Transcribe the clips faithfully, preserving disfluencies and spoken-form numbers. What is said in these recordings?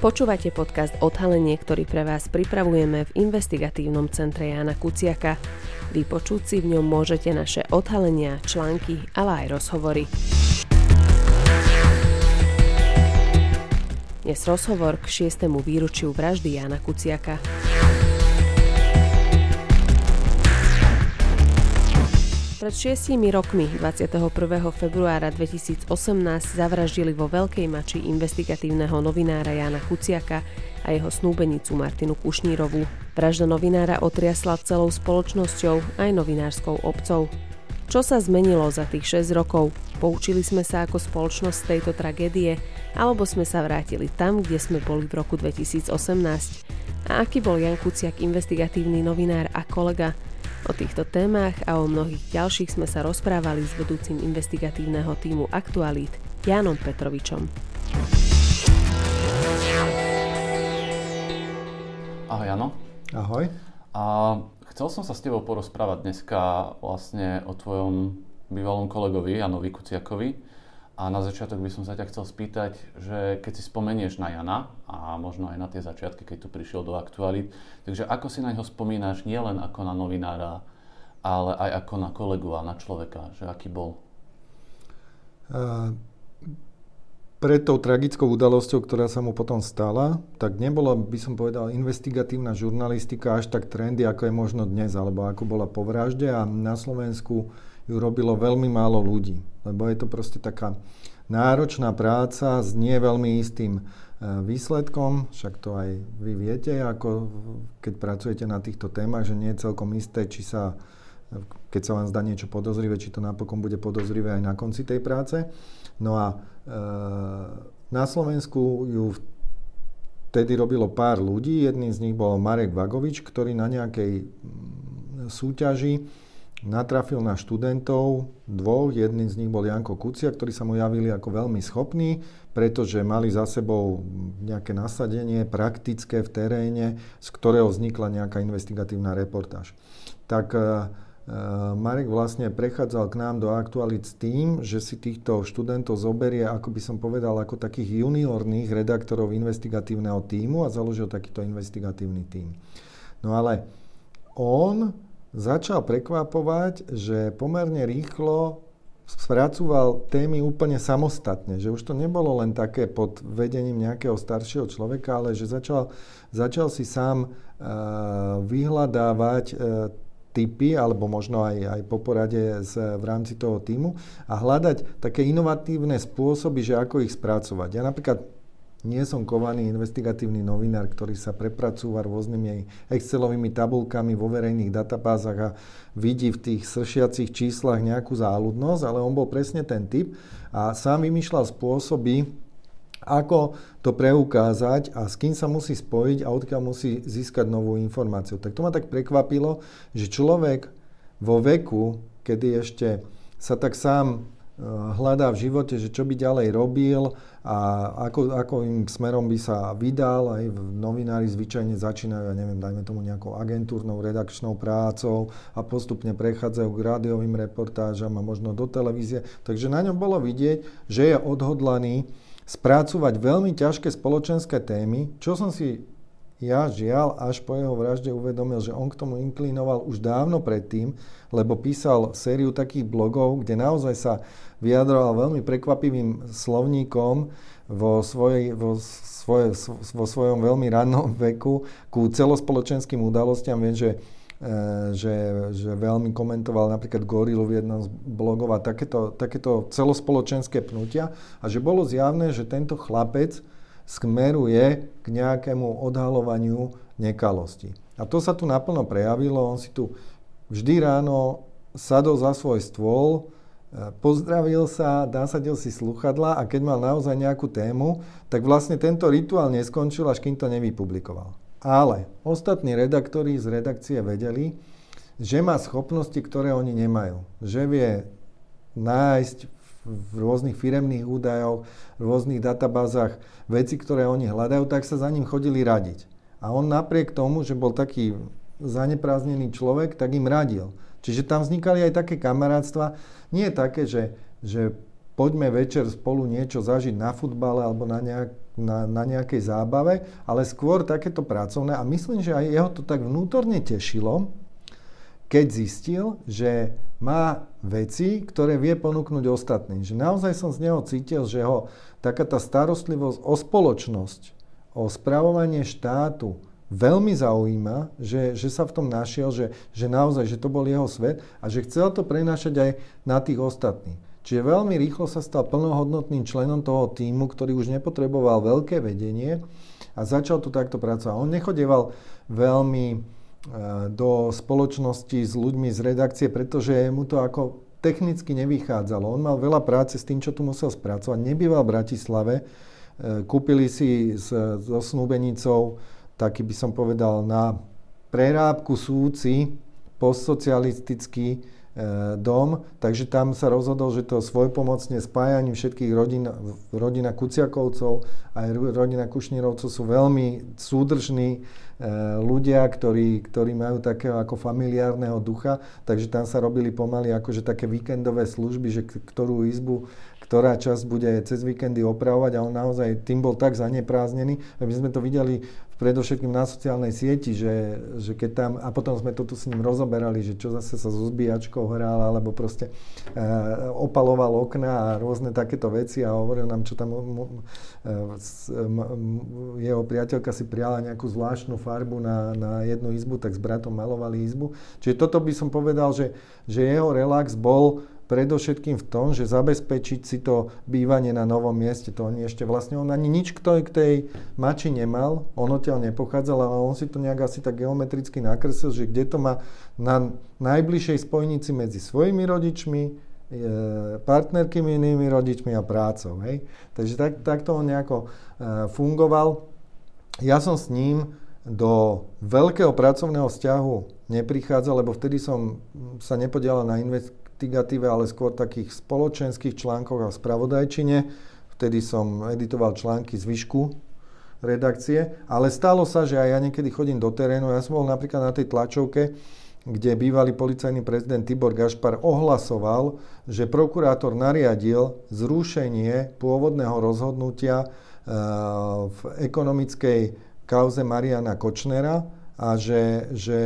Počúvajte podcast Odhalenie, ktorý pre vás pripravujeme v Investigatívnom centre Jána Kuciaka. Vypočuť si v ňom môžete naše odhalenia, články, ale aj rozhovory. Dnes rozhovor k šiestemu výročiu vraždy Jána Kuciaka. Pred šiestimi rokmi dvadsiateho prvého februára dvetisícosemnásť zavraždili vo Veľkej Mači investigatívneho novinára Jána Kuciaka a jeho snúbenicu Martinu Kušnírovú. Vražda novinára otriasla celou spoločnosťou aj novinárskou obcou. Čo sa zmenilo za tých šesť rokov? Poučili sme sa ako spoločnosť z tejto tragédie, alebo sme sa vrátili tam, kde sme boli v roku dvetisícosemnásť? A aký bol Ján Kuciak investigatívny novinár a kolega? O týchto témach a o mnohých ďalších sme sa rozprávali s vedúcim investigatívneho tímu Aktualít Jánom Petrovičom. Ahoj, Jano. Ahoj. A chcel som sa s tebou porozprávať dneska vlastne o tvojom bývalom kolegovi Jánovi Kuciakovi. A na začiatok by som sa ťa chcel spýtať, že keď si spomenieš na Jana a možno aj na tie začiatky, keď tu prišiel do Aktualít, takže ako si na ňo spomínaš nielen ako na novinára, ale aj ako na kolegu a na človeka, že aký bol? Uh, pred tou tragickou udalosťou, ktorá sa mu potom stala, tak nebola, by som povedal, investigatívna žurnalistika až tak trendy, ako je možno dnes, alebo ako bola po vražde, a na Slovensku ju robilo veľmi málo ľudí, lebo je to proste taká náročná práca s nie veľmi istým výsledkom, však to aj vy viete, ako keď pracujete na týchto témach, že nie je celkom isté, či sa, keď sa vám zdá niečo podozrivé, či to napokon bude podozrivé aj na konci tej práce. No a e, na Slovensku ju vtedy robilo pár ľudí, jedným z nich bol Marek Vagovič, ktorý na nejakej súťaži natrafil na študentov dvou, jedným z nich bol Janko Kuciak, ktorí sa mu javili ako veľmi schopní, pretože mali za sebou nejaké nasadenie praktické v teréne, z ktorého vznikla nejaká investigatívna reportáž. Tak uh, Marek vlastne prechádzal k nám do Aktualít s tým, že si týchto študentov zoberie, ako by som povedal, ako takých juniorných redaktorov investigatívneho tímu, a založil takýto investigatívny tím. No ale on začal prekvapovať, že pomerne rýchlo spracúval témy úplne samostatne, že už to nebolo len také pod vedením nejakého staršieho človeka, ale že začal, začal si sám e, vyhľadávať e, tipy, alebo možno aj, aj po porade z, v rámci toho tímu, a hľadať také inovatívne spôsoby, že ako ich spracovať. Ja napríklad nie som kovaný investigatívny novinár, ktorý sa prepracúva rôznymi excelovými tabulkami vo verejných databázach a vidí v tých sršiacich číslach nejakú záľudnosť, ale on bol presne ten typ a sám vymýšľal spôsoby, ako to preukázať a s kým sa musí spojiť a odkiaľ musí získať novú informáciu. Tak to ma tak prekvapilo, že človek vo veku, kedy ešte sa tak sám hľadá v živote, že čo by ďalej robil a ako, ako im smerom by sa vydal. Aj novinári zvyčajne začínajú, ja neviem, dajme tomu nejakou agentúrnou, redakčnou prácou a postupne prechádzajú k rádiovým reportážam a možno do televízie. Takže na ňom bolo vidieť, že je odhodlaný spracovať veľmi ťažké spoločenské témy, čo som si ja žiaľ až po jeho vražde uvedomil, že on k tomu inklinoval už dávno predtým, lebo písal sériu takých blogov, kde naozaj sa vyjadroval veľmi prekvapivým slovníkom vo, svojej, vo, svoje, vo svojom veľmi rannom veku ku celospoločenským udalostiam. Viem, že, že, že veľmi komentoval napríklad gorilu v jednom z blogov a takéto, takéto celospoločenské pnutia, a že bolo zjavné, že tento chlapec smeruje k nejakému odhaľovaniu nekalosti. A to sa tu naplno prejavilo. On si tu vždy ráno sadol za svoj stôl, pozdravil sa, nasadil si slúchadlá, a keď mal naozaj nejakú tému, tak vlastne tento rituál neskončil, až kým to nevypublikoval. Ale ostatní redaktori z redakcie vedeli, že má schopnosti, ktoré oni nemajú. Že vie nájsť v rôznych firemných údajoch, v rôznych databázach veci, ktoré oni hľadajú, tak sa za ním chodili radiť. A on napriek tomu, že bol taký zanepráznený človek, tak im radil. Čiže tam vznikali aj také kamarátstva, nie také, že, že poďme večer spolu niečo zažiť na futbale alebo na, nejak, na, na nejakej zábave, ale skôr takéto pracovné. A myslím, že aj jeho to tak vnútorne tešilo, keď zistil, že má veci, ktoré vie ponúknuť ostatným. Že naozaj som z neho cítil, že ho taká tá starostlivosť o spoločnosť, o spravovanie štátu veľmi zaujíma, že, že sa v tom našiel, že, že naozaj, že to bol jeho svet a že chcel to prenášať aj na tých ostatných. Čiže veľmi rýchlo sa stal plnohodnotným členom toho tímu, ktorý už nepotreboval veľké vedenie a začal tu takto pracovať. On nechodieval veľmi do spoločnosti s ľuďmi z redakcie, pretože mu to ako technicky nevychádzalo. On mal veľa práce s tým, čo tu musel spracovať. Nebýval v Bratislave. Kúpili si so snúbenicou, taký by som povedal, na prerábku súci postsocialistický dom, takže tam sa rozhodol, že to svojpomocne spájaním všetkých rodín, rodina Kuciakovcov aj rodina Kušnírovcov sú veľmi súdržní ľudia, ktorí, ktorí majú takého ako familiárneho ducha, takže tam sa robili pomaly akože také víkendové služby, že ktorú izbu, ktorá časť bude cez víkendy opravovať a on naozaj tým bol tak zanepráznený, že my sme to videli predovšetkým na sociálnej sieti, že, že keď tam, a potom sme to tu s ním rozoberali, že čo zase sa so zbíjačkou hral, alebo proste e, opaloval okna a rôzne takéto veci a hovoril nám, čo tam mu, e, s, m, jeho priateľka si priala nejakú zvláštnu farbu na, na jednu izbu, tak s bratom malovali izbu. Čiže toto by som povedal, že, že jeho relax bol predovšetkým v tom, že zabezpečiť si to bývanie na novom mieste. To oni ešte vlastne, on ani nič k tej, k tej Mači nemal, on odtiaľ nepochádzal, ale on si to nejak asi tak geometricky nakreslil, že kde to má na najbližšej spojnici medzi svojimi rodičmi, partnerkými inými rodičmi a prácou. Hej? Takže tak, takto on nejako fungoval. Ja som s ním do veľkého pracovného vzťahu neprichádzal, lebo vtedy som sa nepodielal na invest ale skôr takých spoločenských článkoch a spravodajčine. Vtedy som editoval články z výšku redakcie, ale stalo sa, že aj ja niekedy chodím do terénu. Ja som bol napríklad na tej tlačovke, kde bývalý policajný prezident Tibor Gašpar ohlasoval, že prokurátor nariadil zrušenie pôvodného rozhodnutia v ekonomickej kauze Mariana Kočnera, a že, že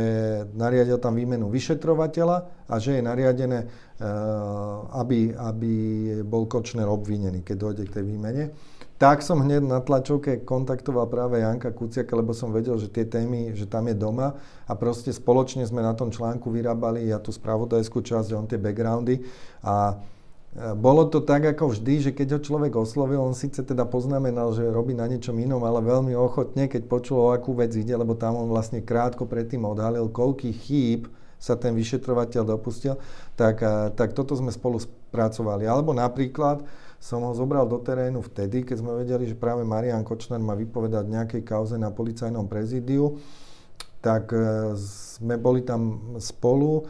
nariadil tam výmenu vyšetrovateľa a že je nariadené, aby, aby bol Kočner obvinený, keď dojde k tej výmene. Tak som hneď na tlačovke kontaktoval práve Janka Kuciaka, lebo som vedel, že tie témy, že tam je doma a proste spoločne sme na tom článku vyrábali ja tú spravodajskú časť, on tie backgroundy a bolo to tak ako vždy, že keď ho človek oslovil, on síce teda poznamenal, že robí na niečom inom, ale veľmi ochotne, keď počul, o akú vec ide, lebo tam on vlastne krátko predtým odhalil, koľkých chýb sa ten vyšetrovateľ dopustil, tak, tak toto sme spolu spracovali. Alebo napríklad som ho zobral do terénu vtedy, keď sme vedeli, že práve Marian Kočner má vypovedať nejakej kauze na policajnom prezidiu, tak sme boli tam spolu,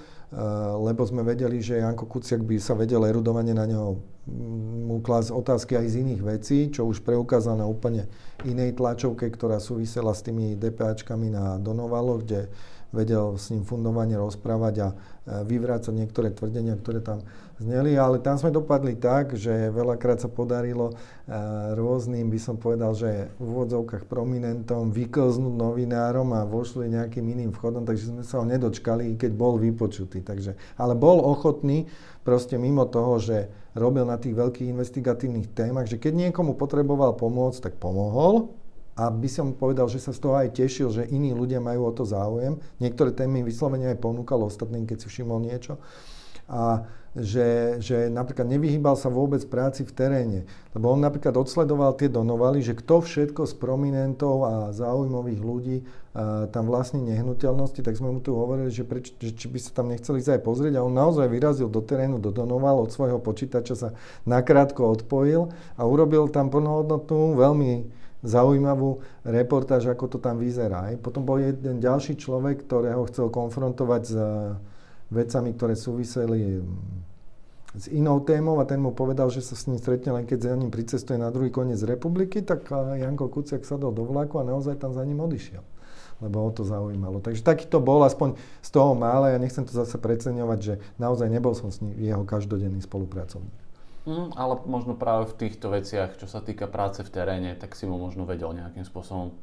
lebo sme vedeli, že Janko Kuciak by sa vedel erudovane na neho klásť otázky aj z iných vecí, čo už preukázal na úplne inej tlačovke, ktorá súvisela s tými DPAčkami na Donovalo, kde vedel s ním fundovane rozprávať a vyvrácať niektoré tvrdenia, ktoré tam zneli, ale tam sme dopadli tak, že veľakrát sa podarilo rôznym, by som povedal, že v úvodzovkách prominentom vyklznúť novinárom a vošli nejakým iným vchodom, takže sme sa ho nedočkali, keď bol vypočutý. Takže, ale bol ochotný proste mimo toho, že robil na tých veľkých investigatívnych témach, že keď niekomu potreboval pomôcť, tak pomohol. A by som povedal, že sa z toho aj tešil, že iní ľudia majú o to záujem. Niektoré témy vyslovene aj ponúkal ostatným, keď si všimol niečo. A že, že napríklad nevyhýbal sa vôbec práci v teréne. Lebo on napríklad odsledoval tie Donovaly, že kto všetko z prominentov a záujmových ľudí a tam vlastní nehnuteľnosti, tak sme mu tu hovorili, že, preč, že či by sa tam nechceli ísť aj pozrieť. A on naozaj vyrazil do terénu, do Donoval, od svojho počítača sa nakrátko odpojil a urobil tam plnohodnotnú, veľmi zaujímavú reportáž, ako to tam vyzerá. Potom bol jeden ďalší človek, ktorého chcel konfrontovať s vecami, ktoré súviseli s inou témou a ten mu povedal, že sa s ním stretne len keď za ním pricestuje na druhý koniec republiky, tak Janko Kuciak sadol do vlaku a naozaj tam za ním odišiel, lebo ho to zaujímalo. Takže taký to bol aspoň z toho mála, ja nechcem to zase preceňovať, že naozaj nebol som s ním jeho každodenný spolupracovník. Mm, ale možno práve v týchto veciach, čo sa týka práce v teréne, tak si mu možno vedel nejakým spôsobom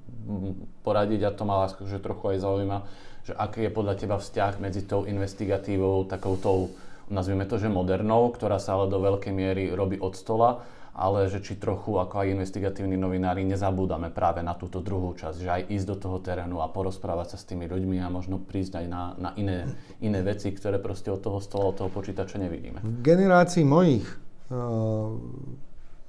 poradiť. A to ma akože trochu aj zaujíma, že aký je podľa teba vzťah medzi tou investigatívou, takoutou, nazvime to, že modernou, ktorá sa ale do veľkej miery robí od stola, ale že či trochu ako aj investigatívni novinári nezabúdame práve na túto druhú časť, že aj ísť do toho terénu a porozprávať sa s tými ľuďmi a možno prísť aj na, na iné, iné veci, ktoré proste od toho stola, od toho počítača nevidíme. V generácii mojich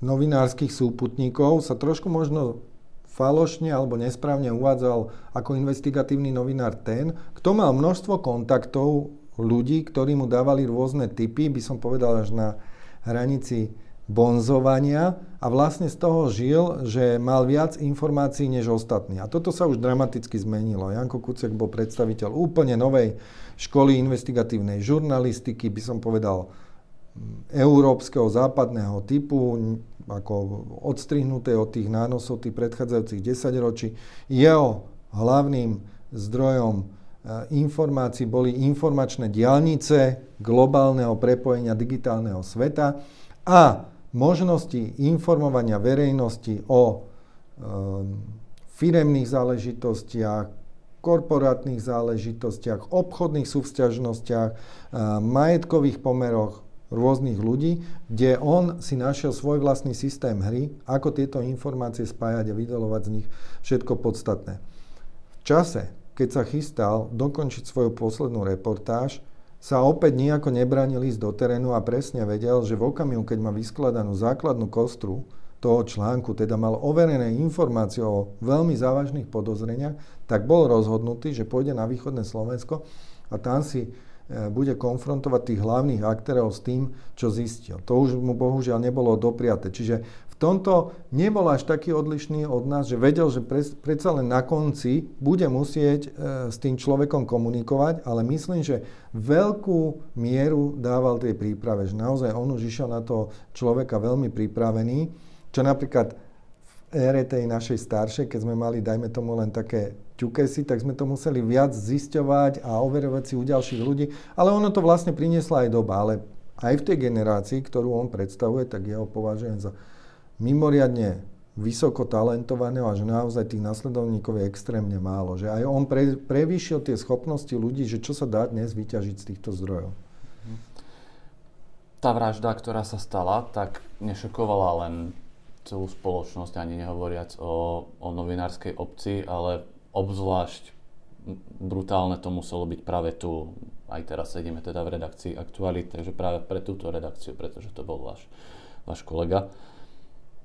novinárskych súputníkov sa trošku možno falošne alebo nesprávne uvádzal ako investigatívny novinár ten, kto mal množstvo kontaktov ľudí, ktorí mu dávali rôzne tipy, by som povedal až na hranici bonzovania, a vlastne z toho žil, že mal viac informácií než ostatní. A toto sa už dramaticky zmenilo. Janko Kuciak bol predstaviteľ úplne novej školy investigatívnej žurnalistiky, by som povedal európskeho, západného typu, ako odstrihnuté od tých nánosov tých predchádzajúcich desaťročí. Jeho hlavným zdrojom informácií boli informačné diaľnice globálneho prepojenia digitálneho sveta a možnosti informovania verejnosti o firemných záležitostiach, korporátnych záležitostiach, obchodných súvzťažnostiach, majetkových pomeroch rôznych ľudí, kde on si našiel svoj vlastný systém hry, ako tieto informácie spájať a vydelovať z nich všetko podstatné. V čase, keď sa chystal dokončiť svoju poslednú reportáž, sa opäť nejako nebranil ísť do terénu a presne vedel, že v okamihu, keď má vyskladanú základnú kostru toho článku, teda mal overené informácie o veľmi závažných podozreniach, tak bol rozhodnutý, že pôjde na východné Slovensko a tam si bude konfrontovať tých hlavných aktérov s tým, čo zistil. To už mu bohužiaľ nebolo dopriate. Čiže v tomto nebol až taký odlišný od nás, že vedel, že predsa len na konci bude musieť e, s tým človekom komunikovať, ale myslím, že veľkú mieru dával tej príprave, že naozaj on už išiel na toho človeka veľmi pripravený, čo napríklad v ére tej našej staršej, keď sme mali, dajme tomu len také ťukesy, tak sme to museli viac zisťovať a overovať si u ďalších ľudí. Ale ono to vlastne priniesla aj doba. Ale aj v tej generácii, ktorú on predstavuje, tak ja ho považujem za mimoriadne vysoko talentovaného a že naozaj tých nasledovníkov je extrémne málo. Že aj on pre, prevýšil tie schopnosti ľudí, že čo sa dá dnes vyťažiť z týchto zdrojov. Tá vražda, ktorá sa stala, tak nešokovala len celú spoločnosť, ani nehovoriac o, o novinárskej obci, ale obzvlášť brutálne to muselo byť práve tu. Aj teraz sedíme teda v redakcii Aktuality, takže práve pre túto redakciu, pretože to bol váš, váš kolega.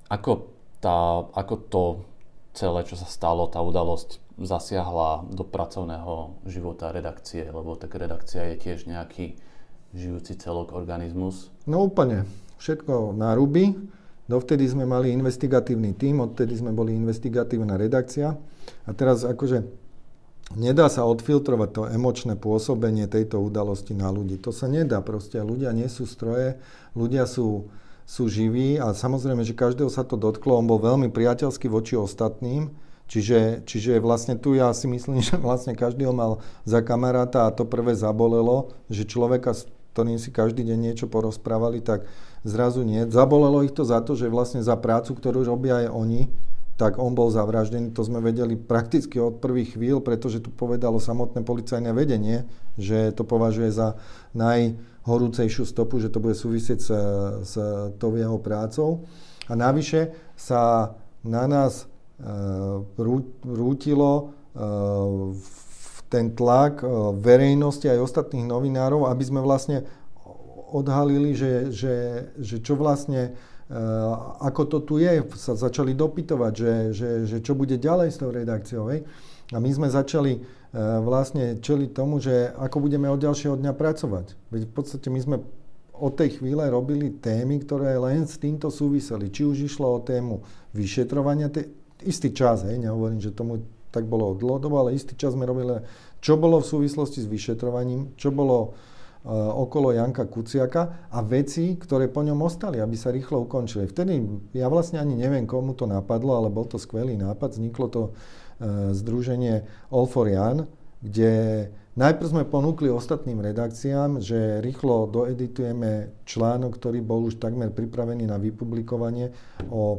Ako, tá, ako to celé, čo sa stalo, tá udalosť zasiahla do pracovného života redakcie, lebo tak redakcia je tiež nejaký žijúci celok, organizmus? No úplne. Všetko na ruby. Dovtedy sme mali investigatívny tím, odtedy sme boli investigatívna redakcia. A teraz akože nedá sa odfiltrovať to emočné pôsobenie tejto udalosti na ľudí. To sa nedá proste. Ľudia nie sú stroje, ľudia sú, sú živí a samozrejme, že každého sa to dotklo. On bol veľmi priateľský voči ostatným. Čiže, čiže vlastne tu ja si myslím, že vlastne každý ho mal za kamaráta a to prvé zabolelo, že človeka, s ktorým si každý deň niečo porozprávali, tak zrazu nie. Zabolelo ich to za to, že vlastne za prácu, ktorú robia aj oni, tak on bol zavraždený. To sme vedeli prakticky od prvých chvíľ, pretože tu povedalo samotné policajné vedenie, že to považuje za najhorúcejšiu stopu, že to bude súvisieť s, s tou jeho prácou. A navyše sa na nás e, rú, rútilo e, ten tlak verejnosti aj ostatných novinárov, aby sme vlastne odhalili, že, že, že čo vlastne, e, ako to tu je, sa začali dopytovať, že, že, že čo bude ďalej s tou redakciou. Hej? A my sme začali e, vlastne čeliť tomu, že ako budeme od ďalšieho dňa pracovať. Veď v podstate my sme od tej chvíle robili témy, ktoré len s týmto súviseli. Či už išlo o tému vyšetrovania, te, istý čas, hej, nehovorím, že tomu tak bolo dlhodobo, ale istý čas sme robili, čo bolo v súvislosti s vyšetrovaním, čo bolo e, okolo Janka Kuciaka a veci, ktoré po ňom ostali, aby sa rýchlo ukončili. Vtedy, ja vlastne ani neviem, komu to napadlo, ale bol to skvelý nápad. Vzniklo to e, združenie All for Jan, kde Najprv sme ponúkli ostatným redakciám, že rýchlo doeditujeme článok, ktorý bol už takmer pripravený na vypublikovanie o e,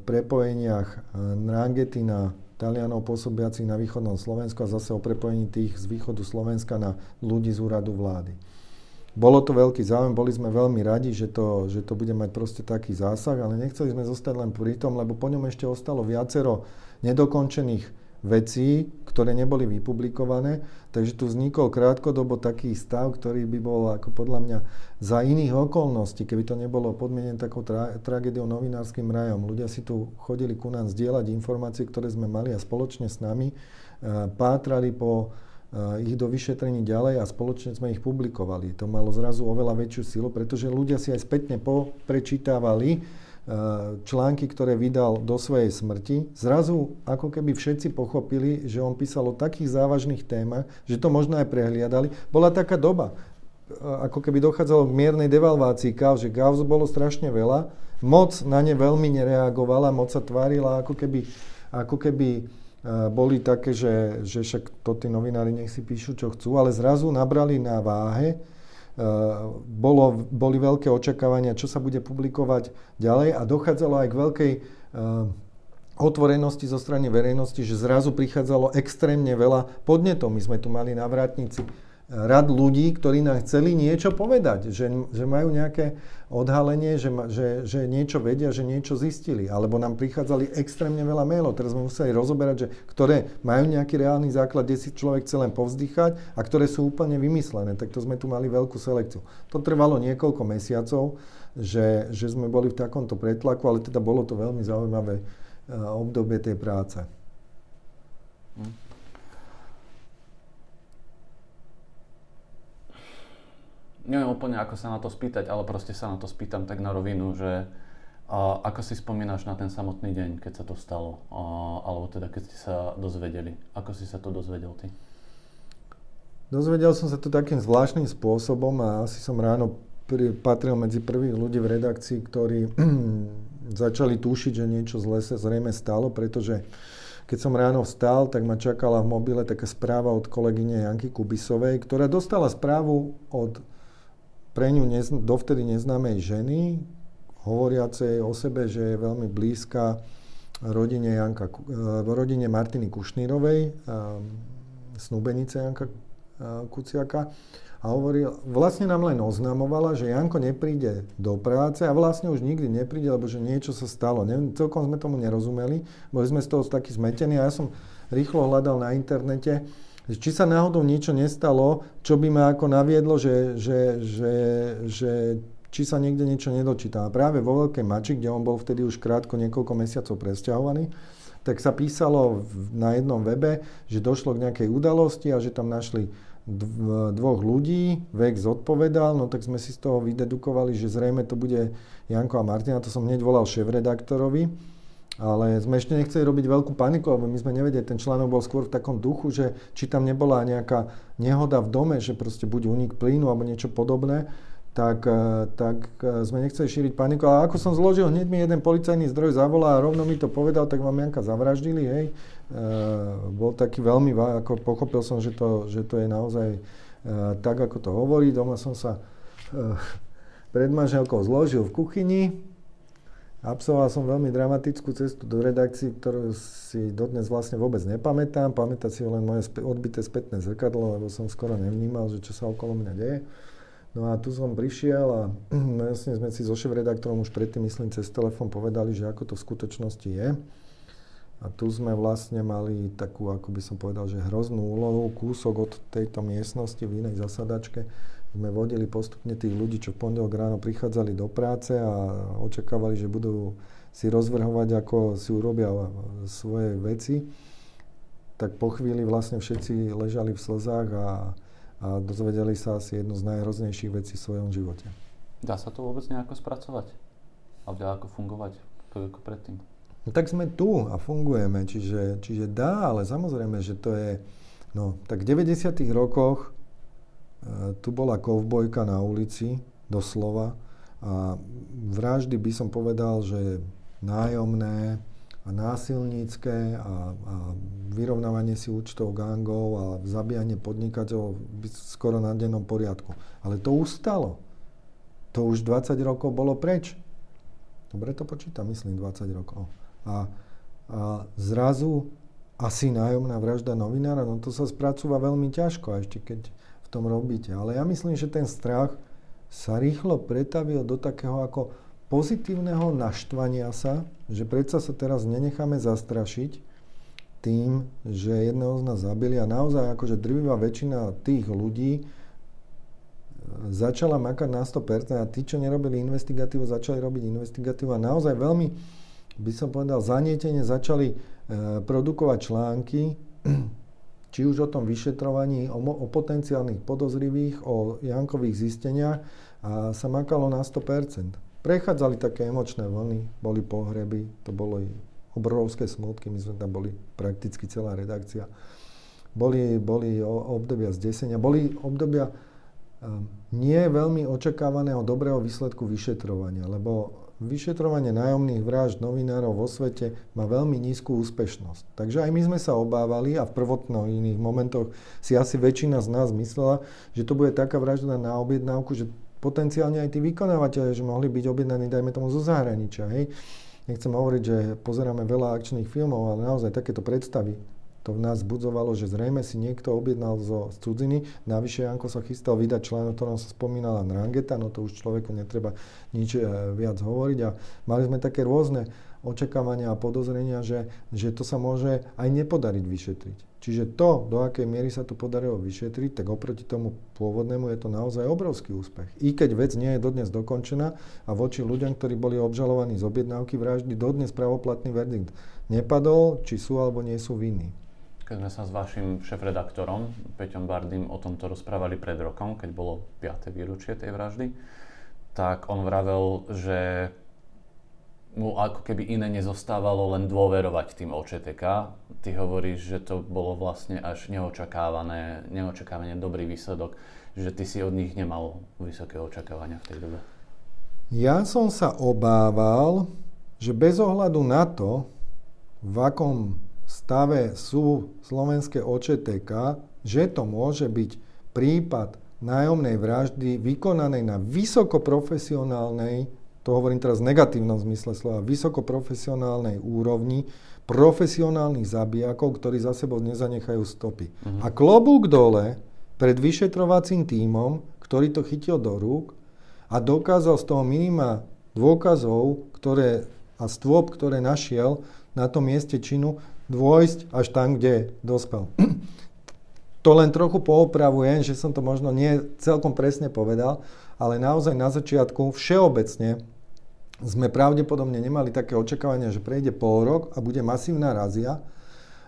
prepojeniach Ndranghety na Talianov pôsobiacich na východnom Slovensku a zase o prepojení tých z východu Slovenska na ľudí z úradu vlády. Bolo to veľký záujem, boli sme veľmi radi, že to, že to bude mať proste taký zásah, ale nechceli sme zostať len pri tom, lebo po ňom ešte ostalo viacero nedokončených vecí, ktoré neboli vypublikované, takže tu vznikol krátkodobo taký stav, ktorý by bol ako podľa mňa za iných okolností, keby to nebolo podmienené takou tra- tragédiou novinárskym rajom. Ľudia si tu chodili ku nám zdieľať informácie, ktoré sme mali a spoločne s nami e, pátrali po e, ich do vyšetrení ďalej a spoločne sme ich publikovali. To malo zrazu oveľa väčšiu silu, pretože ľudia si aj spätne poprečítávali články, ktoré vydal do svojej smrti. Zrazu ako keby všetci pochopili, že on písal o takých závažných témach, že to možno aj prehliadali. Bola taká doba, ako keby dochádzalo k miernej devalvácii káuz, že káuz bolo strašne veľa, moc na ne veľmi nereagovala, moc sa tvárila, ako keby, ako keby boli také, že, že však to tí novinári nech si píšu, čo chcú, ale zrazu nabrali na váhe. Bolo, boli veľké očakávania, čo sa bude publikovať ďalej a dochádzalo aj k veľkej uh, otvorenosti zo strany verejnosti, že zrazu prichádzalo extrémne veľa podnetov. My sme tu mali na vrátnici rad ľudí, ktorí nám chceli niečo povedať, že, že majú nejaké odhalenie, že, že, že niečo vedia, že niečo zistili, alebo nám prichádzali extrémne veľa mailov. Teraz sme museli rozoberať, že ktoré majú nejaký reálny základ, kde si človek chce len povzdychať a ktoré sú úplne vymyslené. Tak to sme tu mali veľkú selekciu. To trvalo niekoľko mesiacov, že, že sme boli v takomto pretlaku, ale teda bolo to veľmi zaujímavé obdobie tej práce. Hm. Neviem úplne, ako sa na to spýtať, ale proste sa na to spýtam tak na rovinu, že a, ako si spomínaš na ten samotný deň, keď sa to stalo, a, alebo teda keď ste sa dozvedeli. Ako si sa to dozvedel ty? Dozvedel som sa to takým zvláštnym spôsobom a asi som ráno pri, patril medzi prvých ľudí v redakcii, ktorí začali tušiť, že niečo zle sa zrejme stalo, pretože keď som ráno vstal, tak ma čakala v mobile taká správa od kolegyne Janky Kubisovej, ktorá dostala správu od pre ňu nezn- dovtedy neznámej ženy, hovoriacej o sebe, že je veľmi blízka rodine, Janka, rodine Martiny Kušnírovej, snúbenice Janka Kuciaka. A hovoril, vlastne nám len oznamovala, že Janko nepríde do práce a vlastne už nikdy nepríde, lebo že niečo sa stalo. Ne, celkom sme tomu nerozumeli, boli sme z toho takí zmetení a ja som rýchlo hľadal na internete, či sa náhodou niečo nestalo, čo by ma ako naviedlo, že, že, že, že či sa niekde niečo nedočíta. A práve vo Veľkej Mači, kde on bol vtedy už krátko niekoľko mesiacov presťahovaný, tak sa písalo na jednom webe, že došlo k nejakej udalosti a že tam našli dvoch ľudí, vek zodpovedal, no tak sme si z toho vydedukovali, že zrejme to bude Janko a Martina, to som hneď volal šéfredaktorovi. Ale sme ešte nechceli robiť veľkú paniku, lebo my sme nevedeli, ten článok bol skôr v takom duchu, že či tam nebola nejaká nehoda v dome, že proste buď únik plynu alebo niečo podobné, tak, tak sme nechceli šíriť paniku. Ale ako som zložil, hneď mi jeden policajný zdroj zavolal a rovno mi to povedal, tak vám Janka zavraždili, hej. E, bol taký veľmi, ako pochopil som, že to, že to je naozaj e, tak, ako to hovorí. Doma som sa e, pred manželkou zložil v kuchyni. Absolvoval som veľmi dramatickú cestu do redakcií, ktorú si dodnes vlastne vôbec nepamätám. Pamätá si len moje spä- odbité spätné zrkadlo, lebo som skoro nevnímal, že čo sa okolo mňa deje. No a tu som prišiel a vlastne sme si so šéfredaktorom už predtým, myslím, cez telefón povedali, že ako to v skutočnosti je. A tu sme vlastne mali takú, ako by som povedal, že hroznú úlohu. Kúsok od tejto miestnosti v inej zasadačke sme vodili postupne tých ľudí, čo v pondelok ráno prichádzali do práce a očakávali, že budú si rozvrhovať, ako si urobia svoje veci. Tak po chvíli vlastne všetci ležali v slzách a, a dozvedeli sa asi jednu z najhroznejších vecí v svojom živote. Dá sa to vôbec nejako spracovať? Alebo ako fungovať? To ako predtým? No, tak sme tu a fungujeme, čiže, čiže dá, ale samozrejme, že to je... No, tak v deväťdesiatych rokoch tu bola kovbojka na ulici, doslova. A vraždy by som povedal, že nájomné, a násilnícke a, a vyrovnávanie si účtov gangov a zabíjanie podnikateľov skoro na dennom poriadku. Ale to ustalo. To už dvadsať rokov bolo preč. Dobre to počítam, myslím dvadsať rokov. A, a zrazu asi nájomná vražda novinára, no to sa spracúva veľmi ťažko, ešte keď v tom robíte. Ale ja myslím, že ten strach sa rýchlo pretavil do takého ako pozitívneho naštvania sa, že predsa sa teraz nenecháme zastrašiť tým, že jedného z nás zabili a naozaj akože drvivá väčšina tých ľudí začala makať na sto percent a tí, čo nerobili investigatívu, začali robiť investigatívu a naozaj veľmi, by som povedal, zanietene začali e, produkovať články, či už o tom vyšetrovaní, o, mo- o potenciálnych podozrivých, o Jankových zisteniach a sa makalo na sto percent. Prechádzali také emočné vlny, boli pohreby, to boli obrovské smútky, my sme tam boli prakticky celá redakcia. Boli, boli obdobia zdesenia, boli obdobia nie veľmi očakávaného dobrého výsledku vyšetrovania, lebo vyšetrovanie nájomných vražd novinárov vo svete má veľmi nízku úspešnosť. Takže aj my sme sa obávali a v prvotno iných momentoch si asi väčšina z nás myslela, že to bude taká vražda na objednávku, že potenciálne aj tí vykonávateľe, že mohli byť objednaní, dajme tomu, zo zahraničia. Hej. Nechcem hovoriť, že pozeráme veľa akčných filmov, ale naozaj takéto predstavy to v nás budzovalo, že zrejme si niekto objednal zo cudziny. Navyše Janko sa chystal vydať článok, o ktorom sa spomínala Ndrangheta, no to už človeku netreba nič viac hovoriť. A mali sme také rôzne očakávania a podozrenia, že, že to sa môže aj nepodariť vyšetriť. Čiže to, do akej miery sa tu podarilo vyšetriť, tak oproti tomu pôvodnému je to naozaj obrovský úspech. I keď vec nie je dodnes dokončená a voči ľuďom, ktorí boli obžalovaní z objednávky vraždy, dodnes pravoplatný verdikt nepadol, či sú alebo nie sú vinní. Keď sme sa s vašim šéfredaktorom Peťom Bardym o tomto rozprávali pred rokom, keď bolo piate výročie tej vraždy, tak on vravel, že mu ako keby iné nezostávalo len dôverovať tým O Č T K. Ty hovoríš, že to bolo vlastne až neočakávané, neočakávane dobrý výsledok, že ty si od nich nemal vysoké očakávania v tej dobe. Ja som sa obával, že bez ohľadu na to, v akom stave sú slovenské O Č T K, že to môže byť prípad nájomnej vraždy vykonanej na vysokoprofesionálnej, to hovorím teraz v negatívnom zmysle slova, vysokoprofesionálnej úrovni profesionálnych zabijakov, ktorí za sebou nezanechajú stopy. Mhm. A klobúk dole pred vyšetrovacím tímom, ktorý to chytil do rúk a dokázal z toho minima dôkazov, ktoré, a stôp, ktoré našiel na tom mieste činu, dôjsť až tam, kde dospel. To len trochu poopravujem, že som to možno nie celkom presne povedal, ale naozaj na začiatku všeobecne sme pravdepodobne nemali také očakávania, že prejde pol rok a bude masívna razia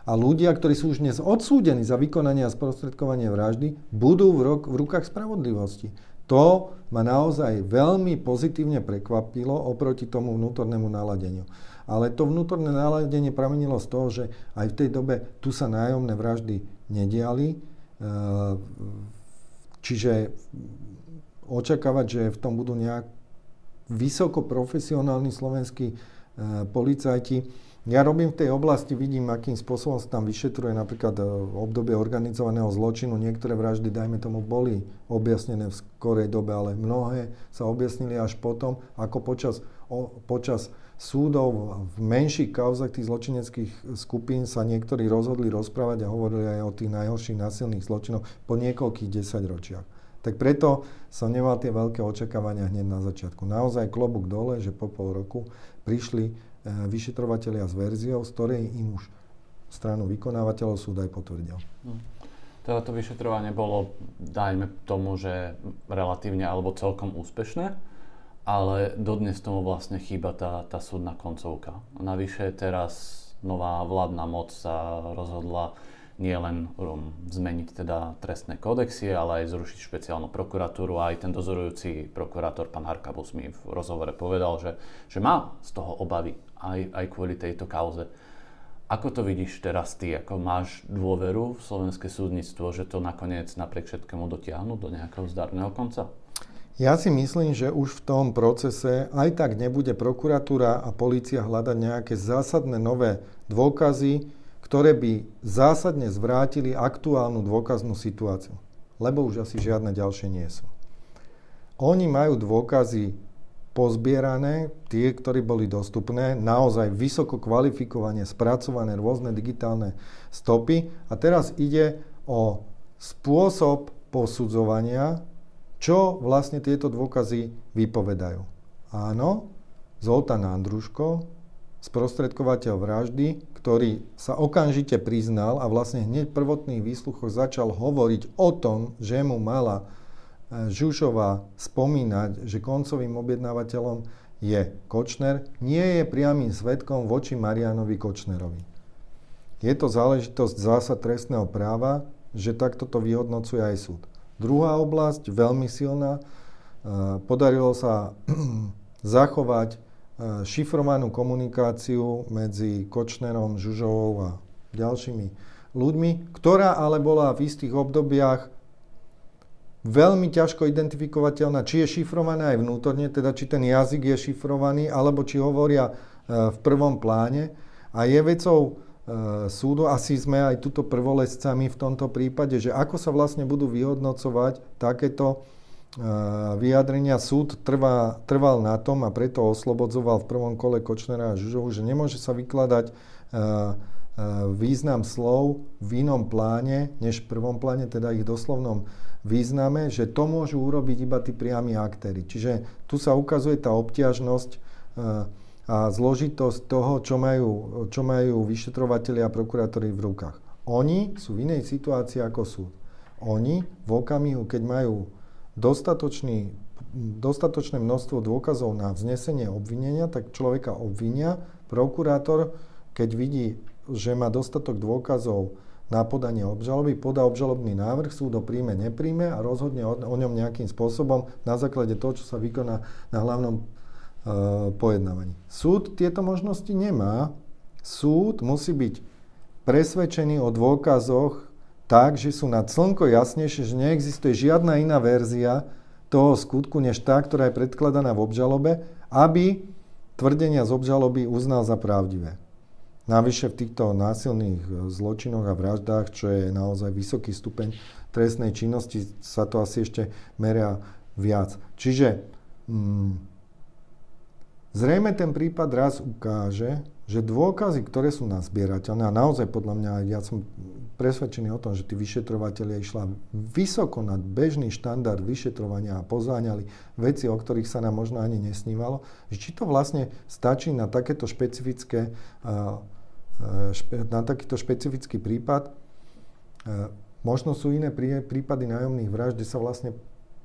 a ľudia, ktorí sú už dnes odsúdení za vykonanie a sprostredkovanie vraždy, budú v, rok, v rukách spravodlivosti. To ma naozaj veľmi pozitívne prekvapilo oproti tomu vnútornému naladeniu. Ale to vnútorné náladenie pramenilo z toho, že aj v tej dobe tu sa nájomné vraždy nediali. Čiže očakávať, že v tom budú nejak vysoko profesionálni slovenskí policajti. Ja robím v tej oblasti, vidím, akým spôsobom sa tam vyšetruje napríklad v obdobie organizovaného zločinu. Niektoré vraždy, dajme tomu, boli objasnené v skorej dobe, ale mnohé sa objasnili až potom, ako počas, počas súdov v menších kauzách tých zločineckých skupín sa niektorí rozhodli rozprávať a hovorili aj o tých najhorších násilných zločinoch po niekoľkých desaťročiach. Tak preto som nemal tie veľké očakávania hneď na začiatku. Naozaj klobúk dole, že po pol roku prišli vyšetrovatelia s verziou, z ktorej im už stranu vykonávateľov súd aj potvrdil. Teda to vyšetrovanie bolo, dajme tomu, že relatívne alebo celkom úspešné. Ale dodnes tomu vlastne chýba tá, tá súdna koncovka. Navyše teraz nová vládna moc sa rozhodla nielen zmeniť teda trestné kodexy, ale aj zrušiť špeciálnu prokuratúru. A aj ten dozorujúci prokurátor, pán Harkabus, mi v rozhovore povedal, že, že má z toho obavy aj, aj kvôli tejto kauze. Ako to vidíš teraz ty? Ako máš dôveru v slovenské súdnictvo, že to nakoniec napriek všetkému dotiahnu do nejakého zdarného konca? Ja si myslím, že už v tom procese aj tak nebude prokuratúra a polícia hľadať nejaké zásadné nové dôkazy, ktoré by zásadne zvrátili aktuálnu dôkaznú situáciu. Lebo už asi žiadne ďalšie nie sú. Oni majú dôkazy pozbierané, tie, ktoré boli dostupné, naozaj vysoko kvalifikovane spracované rôzne digitálne stopy. A teraz ide o spôsob posudzovania, čo vlastne tieto dôkazy vypovedajú. Áno, Zoltán Andruško, sprostredkovateľ vraždy, ktorý sa okamžite priznal a vlastne hneď v prvotných výsluchoch začal hovoriť o tom, že mu mala Žušová spomínať, že koncovým objednávateľom je Kočner, nie je priamym svedkom voči Marianovi Kočnerovi. Je to záležitosť zásad trestného práva, že takto to vyhodnocuje aj súd. Druhá oblasť, veľmi silná, podarilo sa zachovať šifrovanú komunikáciu medzi Kočnerom, Žužovou a ďalšími ľuďmi, ktorá ale bola v istých obdobiach veľmi ťažko identifikovateľná, či je šifrovaná aj vnútorne, teda či ten jazyk je šifrovaný, alebo či hovoria v prvom pláne. A je vecou súdu, asi sme aj tuto prvolescami v tomto prípade, že ako sa vlastne budú vyhodnocovať takéto vyjadrenia. Súd trvá, trval na tom a preto oslobodzoval v prvom kole Kočnera a Žužovu, že nemôže sa vykladať význam slov v inom pláne, než v prvom pláne, teda ich doslovnom význame, že to môžu urobiť iba tí priami aktéri. Čiže tu sa ukazuje tá obťažnosť a zložitosť toho, čo majú, čo majú vyšetrovatelia a prokurátori v rukách. Oni sú v inej situácii ako súd. Oni v okamihu, keď majú dostatočný, dostatočné množstvo dôkazov na vznesenie obvinenia, tak človeka obvinia. Prokurátor, keď vidí, že má dostatok dôkazov na podanie obžaloby, podá obžalobný návrh, súd ho príjme, nepríjme a rozhodne o, o ňom nejakým spôsobom na základe toho, čo sa vykoná na hlavnom pojednávaní. Súd tieto možnosti nemá. Súd musí byť presvedčený o dôkazoch tak, že sú na slnko jasnejšie, že neexistuje žiadna iná verzia toho skutku, než tá, ktorá je predkladaná v obžalobe, aby tvrdenia z obžaloby uznal za pravdivé. Navyše v týchto násilných zločinoch a vraždách, čo je naozaj vysoký stupeň trestnej činnosti, sa to asi ešte meria viac. Čiže mm, zrejme ten prípad raz ukáže, že dôkazy, ktoré sú nazbierateľné, a naozaj podľa mňa, ja som presvedčený o tom, že tí vyšetrovatelia išla vysoko nad bežný štandard vyšetrovania a pozáňali veci, o ktorých sa nám možno ani nesnívalo, že či to vlastne stačí na takéto špecifické, na takýto špecifický prípad. Možno sú iné prípady nájomných vražd, kde sa vlastne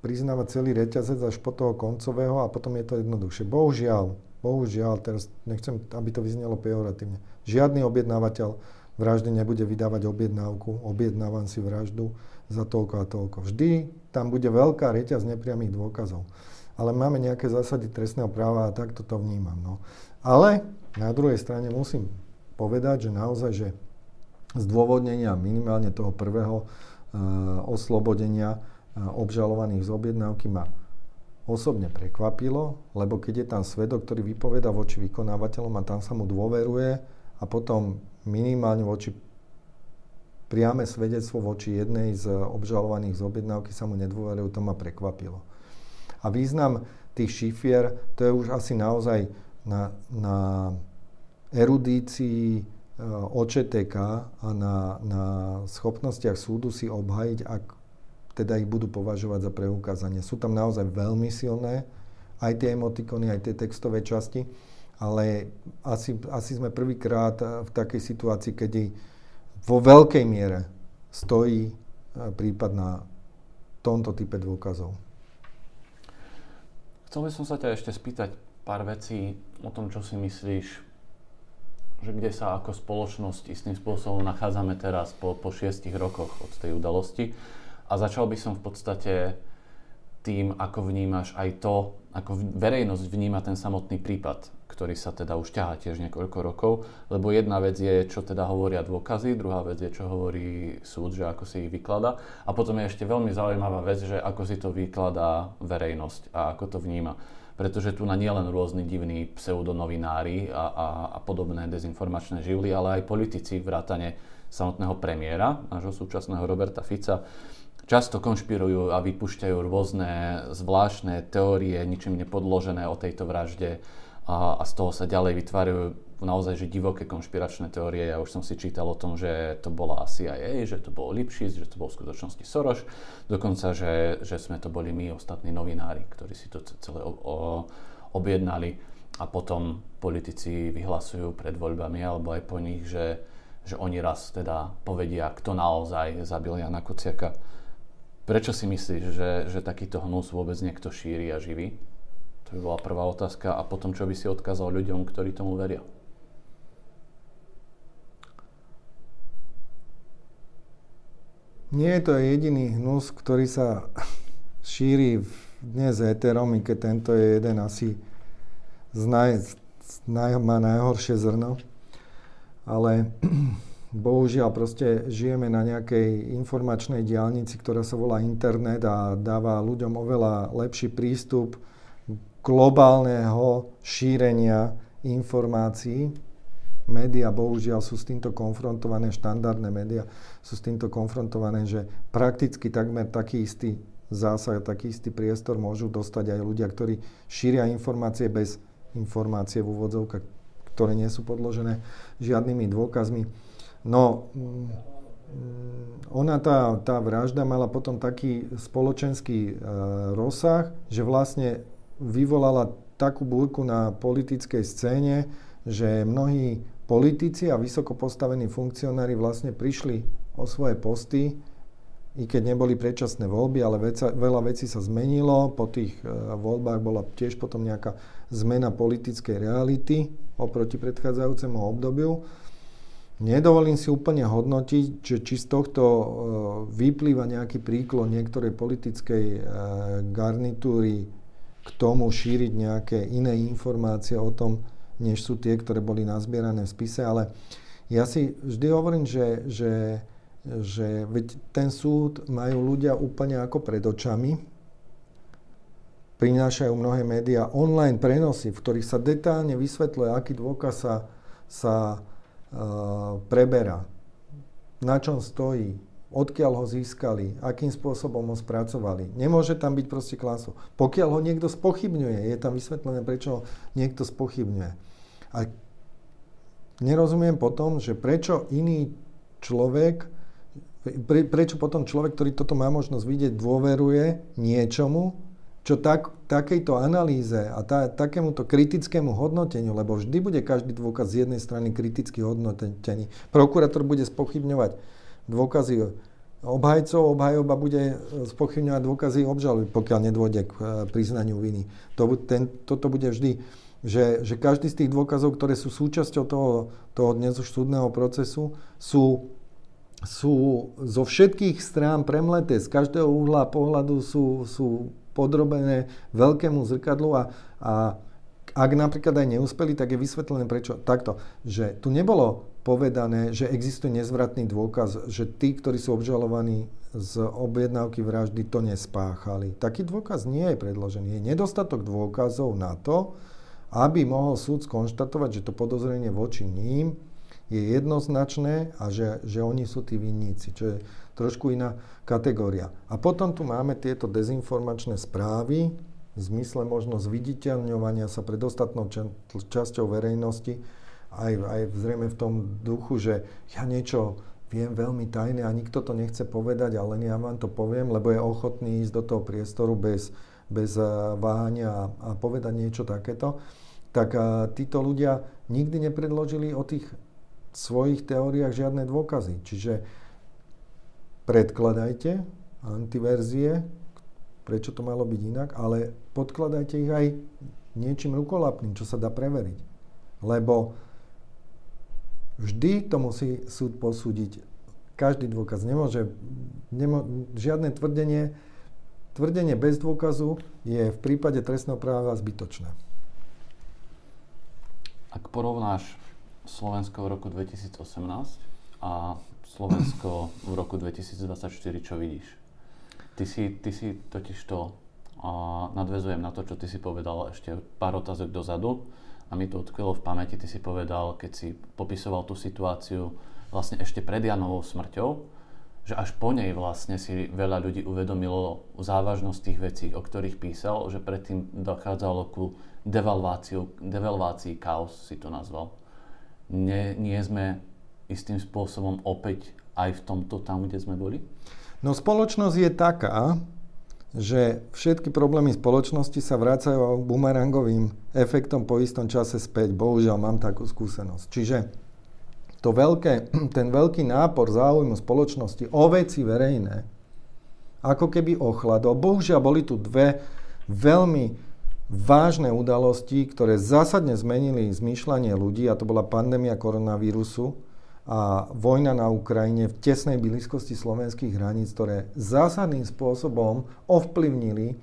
priznáva celý reťazec až po toho koncového a potom je to jednoduchšie. Bohužiaľ, bohužiaľ, teraz nechcem, aby to vyznelo pejoratívne, žiadny objednávateľ vraždy nebude vydávať objednávku, objednávam si vraždu za toľko a toľko. Vždy tam bude veľká reťaz nepriamých dôkazov. Ale máme nejaké zásady trestného práva a takto to vnímam. No. Ale na druhej strane musím povedať, že naozaj, že zdôvodnenia minimálne toho prvého uh, oslobodenia obžalovaných z objednávky ma osobne prekvapilo, lebo keď je tam svedok, ktorý vypovedá voči vykonávateľom a tam sa mu dôveruje a potom minimálne voči priame svedectvo voči jednej z obžalovaných z objednávky sa mu nedôverujú, to ma prekvapilo. A význam tých šifier, to je už asi naozaj na, na erudícii O Č T K a na, na schopnostiach súdu si obhajiť, ak teda ich budú považovať za preukázanie. Sú tam naozaj veľmi silné, aj tie emotikony, aj tie textové časti, ale asi, asi sme prvýkrát v takej situácii, kedy vo veľkej miere stojí prípad na tomto type dôkazov. Chcel by som sa ťa ešte spýtať pár vecí o tom, čo si myslíš, že kde sa ako spoločnosť istým spôsobom nachádzame teraz po, po šiestich rokoch od tej udalosti. A začal by som v podstate tým, ako vnímaš aj to, ako verejnosť vníma ten samotný prípad. ktorý sa teda už ťahá tiež niekoľko rokov, lebo jedna vec je, čo teda hovoria dôkazy, druhá vec je, čo hovorí súd, že ako si ich vykladá. A potom je ešte veľmi zaujímavá vec, že ako si to vykladá verejnosť a ako to vníma. Pretože tu na nielen rôzni divní pseudonovinári a, a, a podobné dezinformačné živly, ale aj politici vrátane samotného premiéra, nášho súčasného Roberta Fica, často konšpirujú a vypúšťajú rôzne zvláštne teórie, ničím nepodložené o tejto vražde, a z toho sa ďalej vytvárajú naozaj že divoké konšpiračné teórie. Ja už som si čítal o tom, že to bola C I A, že to bol Lipšic, že to bol v skutočnosti Soroš, dokonca, že, že sme to boli my, ostatní novinári, ktorí si to celé o, o, objednali a potom politici vyhlasujú pred voľbami alebo aj po nich, že, že oni raz teda povedia, kto naozaj zabil Jána Kuciaka. Prečo si myslíš, že, že takýto hnus vôbec niekto šíri a živí? To by bola prvá otázka. A potom, čo by si odkázal ľuďom, ktorí tomu veria? Nie je to jediný hnus, ktorý sa šíri dnes éterom, i keď tento je jeden asi z naj, naj, má najhoršie zrno. Ale bohužiaľ proste žijeme na nejakej informačnej diaľnici, ktorá sa volá internet a dáva ľuďom oveľa lepší prístup globálneho šírenia informácií. Média, bohužiaľ, sú s týmto konfrontované, štandardné média sú s týmto konfrontované, že prakticky takmer taký istý zásah, taký istý priestor môžu dostať aj ľudia, ktorí šíria informácie bez informácie v úvodzovkách, ktoré nie sú podložené žiadnymi dôkazmi. No, ona, tá, tá vražda mala potom taký spoločenský e, rozsah, že vlastne vyvolala takú búrku na politickej scéne, že mnohí politici a vysoko postavení funkcionári vlastne prišli o svoje posty, i keď neboli predčasné voľby, ale veca, veľa vecí sa zmenilo. Po tých uh, voľbách bola tiež potom nejaká zmena politickej reality oproti predchádzajúcemu obdobiu. Nedovolím si úplne hodnotiť, že či z tohto uh, vyplýva nejaký príklon niektorej politickej uh, garnitúry k tomu šíriť nejaké iné informácie o tom, než sú tie, ktoré boli nazbierané v spise, ale ja si vždy hovorím, že, že, že veď ten súd majú ľudia úplne ako pred očami. Prinášajú mnohé médiá online prenosy, v ktorých sa detálne vysvetľuje, aký dôkaz sa, sa e, preberá, na čom stojí, odkiaľ ho získali, akým spôsobom ho spracovali. Nemôže tam byť proste klamstvo. Pokiaľ ho niekto spochybňuje, je tam vysvetlené, prečo niekto spochybňuje. A nerozumiem potom, že prečo iný človek, pre, prečo potom človek, ktorý toto má možnosť vidieť, dôveruje niečomu, čo tak, takejto analýze a tá, takémuto kritickému hodnoteniu, lebo vždy bude každý dôkaz z jednej strany kriticky hodnotený. Prokurátor bude spochybňovať dôkazy obhajcov, obhajoba bude spochybňovať dôkazy obžaloby, pokiaľ nedôjde k priznaniu viny. To, ten, toto bude vždy, že, že každý z tých dôkazov, ktoré sú súčasťou toho, toho dnes už súdneho procesu, sú, sú zo všetkých strán premleté, z každého uhla pohľadu sú, sú podrobené veľkému zrkadlu a, a ak napríklad aj neúspeli, tak je vysvetlené prečo takto, že tu nebolo povedané, že existuje nezvratný dôkaz, že tí, ktorí sú obžalovaní z objednávky vraždy, to nespáchali. Taký dôkaz nie je predložený. Je nedostatok dôkazov na to, aby mohol súd skonštatovať, že to podozrenie voči ním je jednoznačné a že, že oni sú tí vinníci, čo je trošku iná kategória. A potom tu máme tieto dezinformačné správy, v zmysle možnosť viditeľňovania sa pred ostatnou ča- časťou verejnosti, aj, aj zrejme v tom duchu, že ja niečo viem veľmi tajné a nikto to nechce povedať, ale ja vám to poviem, lebo je ochotný ísť do toho priestoru bez, bez váhania a, a povedať niečo takéto. Tak a títo ľudia nikdy nepredložili o tých svojich teóriách žiadne dôkazy. Čiže predkladajte antiverzie, prečo to malo byť inak, ale podkladajte ich aj niečím rukolapným, čo sa dá preveriť. Lebo vždy to musí súd posúdiť. Každý dôkaz nemôže, nemô, žiadne tvrdenie, tvrdenie bez dôkazu je v prípade trestného práva zbytočné. Ak porovnáš Slovensko v roku dvetisícosemnásť a Slovensko v roku dvetisícdvadsaťštyri, čo vidíš? Ty si, ty si totižto, a nadväzujem na to, čo ty si povedal ešte pár otázok dozadu a mi to odkvelo v pamäti, ty si povedal, keď si popisoval tú situáciu vlastne ešte pred Janovou smrťou, že až po nej vlastne si veľa ľudí uvedomilo závažnosť tých vecí, o ktorých písal, že predtým dochádzalo ku devalvácii, chaos si to nazval. Nie, nie sme istým spôsobom opäť aj v tomto tam, kde sme boli? No spoločnosť je taká, že všetky problémy spoločnosti sa vracajú bumerangovým efektom po istom čase späť. Bohužiaľ, mám takú skúsenosť. Čiže To veľké, ten veľký nápor záujmu spoločnosti o veci verejné, ako keby ochladol. Bohužiaľ, boli tu dve veľmi vážne udalosti, ktoré zásadne zmenili zmýšľanie ľudí, a to bola pandémia koronavírusu a vojna na Ukrajine v tesnej blízkosti slovenských hraníc, ktoré zásadným spôsobom ovplyvnili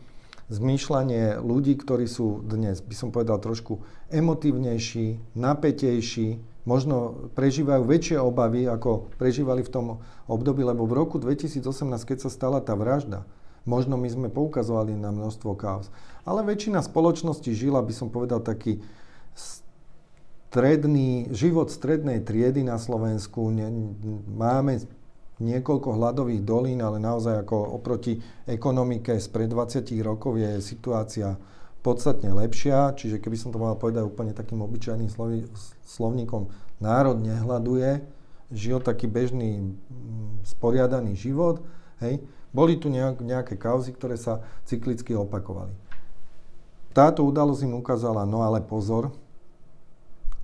zmýšľanie ľudí, ktorí sú dnes, by som povedal, trošku emotívnejší, napätejší, možno prežívajú väčšie obavy, ako prežívali v tom období, lebo v roku dvetisícosemnásť, keď sa stala tá vražda, možno my sme poukazovali na množstvo chaos. Ale väčšina spoločnosti žila, by som povedal, taký stredný, život strednej triedy na Slovensku. Máme niekoľko hladových dolín, ale naozaj ako oproti ekonomike spred dvadsiatich rokov je situácia podstatne lepšia, čiže keby som to mal povedať úplne takým obyčajným slovi, slovníkom, národ nehladuje, žil taký bežný sporiadaný život, hej. Boli tu nejak, nejaké kauzy, ktoré sa cyklicky opakovali. Táto udalosť im ukázala, no ale pozor,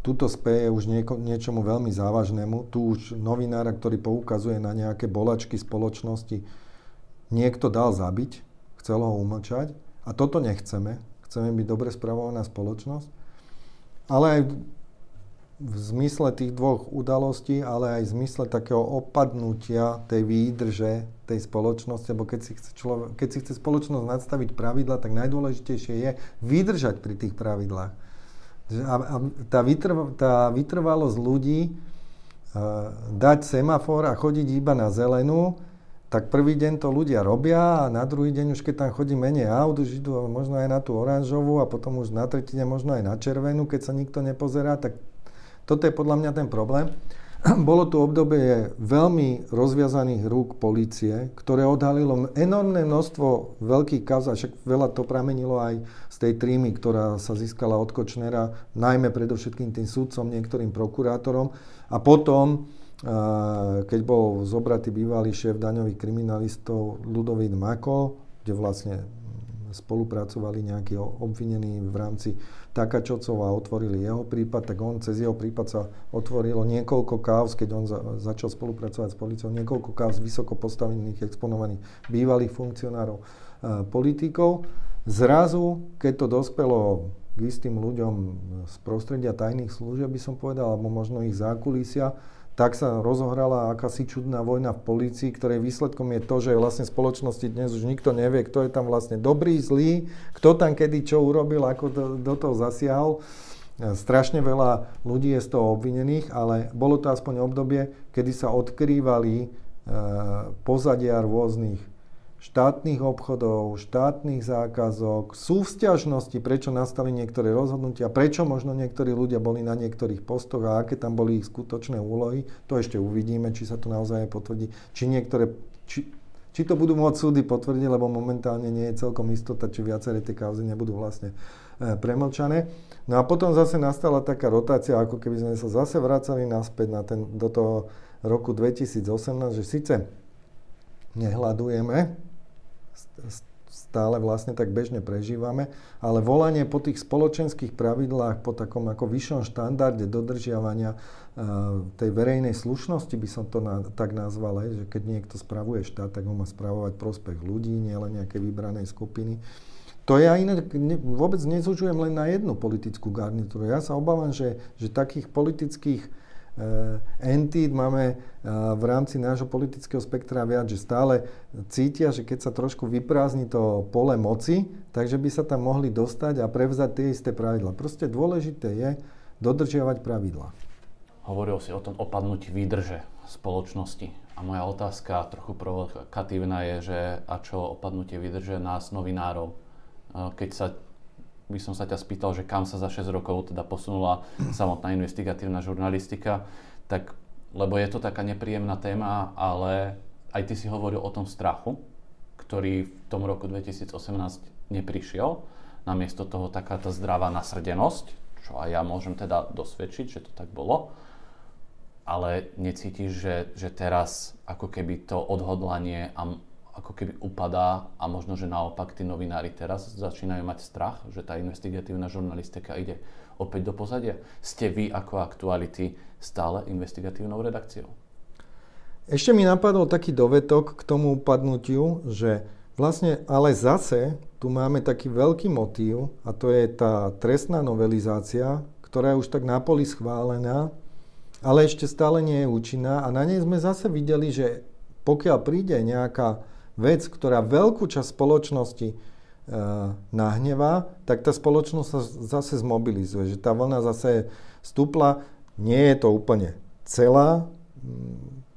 tuto speje už nieko, niečomu veľmi závažnému, tu už novinára, ktorý poukazuje na nejaké bolačky spoločnosti, niekto dal zabiť, chcel ho umlčať a toto nechceme. Chceme byť dobre spravovaná spoločnosť, ale aj v zmysle tých dvoch udalostí, ale aj v zmysle takého opadnutia tej výdrže tej spoločnosti, lebo keď si chce, človek, keď si chce spoločnosť nadstaviť pravidla, tak najdôležitejšie je vydržať pri tých pravidlách. A, a tá, vytrv, tá vytrvalosť ľudí, e, dať semafor a chodiť iba na zelenú, tak prvý deň to ľudia robia a na druhý deň už keď tam chodí menej aut, už idú možno aj na tú oranžovú a potom už na tretí deň možno aj na červenú, keď sa nikto nepozerá, tak toto je podľa mňa ten problém. Bolo tu obdobie veľmi rozviazaných rúk polície, ktoré odhalilo enormné množstvo veľkých kauz, a však veľa to pramenilo aj z tej trímy, ktorá sa získala od Kočnera, najmä predovšetkým tým sudcom, niektorým prokurátorom a potom keď bol zobratý bývalý šéf daňových kriminalistov Ludovít Mako, kde vlastne spolupracovali nejakí obvinení v rámci Takačovcov a otvorili jeho prípad, tak on cez jeho prípad sa otvorilo niekoľko káuz, keď on za, začal spolupracovať s políciou, niekoľko káuz vysoko postavených, exponovaných bývalých funkcionárov, e, politikov. Zrazu, keď to dospelo k istým ľuďom z prostredia tajných služieb, by som povedal, alebo možno ich zákulisia, tak sa rozohrala akási čudná vojna v polícii, ktorej výsledkom je to, že vlastne spoločnosti dnes už nikto nevie, kto je tam vlastne dobrý, zlý, kto tam kedy čo urobil, ako do, do toho zasiahol. Strašne veľa ľudí je z toho obvinených, ale bolo to aspoň obdobie, kedy sa odkrývali e, pozadia rôznych štátnych obchodov, štátnych zákazok, súvzťažnosti, prečo nastali niektoré rozhodnutia, prečo možno niektorí ľudia boli na niektorých postoch a aké tam boli ich skutočné úlohy, to ešte uvidíme, či sa to naozaj potvrdí, či niektoré, či, či to budú môcť súdy potvrdiť, lebo momentálne nie je celkom istota, či viaceré tie kauzy nebudú vlastne e, premlčané. No a potom zase nastala taká rotácia, ako keby sme sa zase vracali naspäť na ten, do toho roku dvetisícosemnásť, že síce nehľadujeme, stále vlastne tak bežne prežívame, ale volanie po tých spoločenských pravidlách, po takom ako vyššom štandarde dodržiavania uh, tej verejnej slušnosti, by som to na, tak nazval, že keď niekto spravuje štát, tak ho má spravovať prospech ľudí, nielen nejakej vybranej skupiny. To ja inak ne, vôbec nezužujem len na jednu politickú garnitúru. Ja sa obávam, že, že takých politických entít máme v rámci nášho politického spektra viac, že stále cítia, že keď sa trošku vyprázdni to pole moci, takže by sa tam mohli dostať a prevzať tie isté pravidlá. Proste dôležité je dodržiavať pravidlá. Hovoril si o tom opadnutí výdrže spoločnosti. A moja otázka, trochu provokatívna, je, že a čo opadnutie výdrže nás, novinárov? Keď sa, by som sa ťa spýtal, že kam sa za šesť rokov teda posunula samotná investigatívna žurnalistika, tak, lebo je to taká nepríjemná téma, ale aj ty si hovoril o tom strachu, ktorý v tom roku dvetisícosemnásť neprišiel. Namiesto toho taká tá zdravá nasrdenosť, čo aj ja môžem teda dosvedčiť, že to tak bolo. Ale necítiš, že, že teraz ako keby to odhodlanie a ako keby upadá a možno, že naopak tí novinári teraz začínajú mať strach, že tá investigatívna žurnalistika ide opäť do pozadia? Ste vy ako Aktuality stále investigatívnou redakciou? Ešte mi napadol taký dovetok k tomu upadnutiu, že vlastne ale zase tu máme taký veľký motív a to je tá trestná novelizácia, ktorá je už tak napoli schválená, ale ešte stále nie je účinná a na nej sme zase videli, že pokiaľ príde nejaká vec, ktorá veľkú časť spoločnosti e, nahnevá, tak tá spoločnosť sa zase zmobilizuje, že tá vlna zase stúpla, nie je to úplne celá,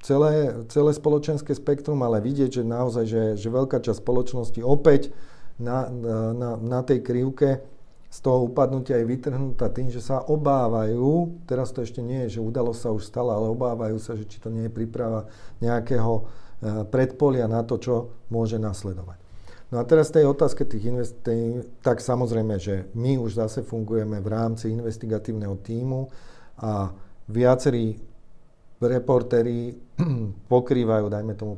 Celé, celé spoločenské spektrum, ale vidieť, že naozaj, že, že veľká časť spoločnosti opäť na, na, na tej krivke z toho upadnutia je vytrhnutá tým, že sa obávajú, teraz to ešte nie je, že udalosť sa už stala, ale obávajú sa, že či to nie je príprava nejakého predpolia na to, čo môže nasledovať. No a teraz tej otázke tých investi- tak samozrejme, že my už zase fungujeme v rámci investigatívneho tímu a viacerí reportéri pokrývajú, dajme tomu,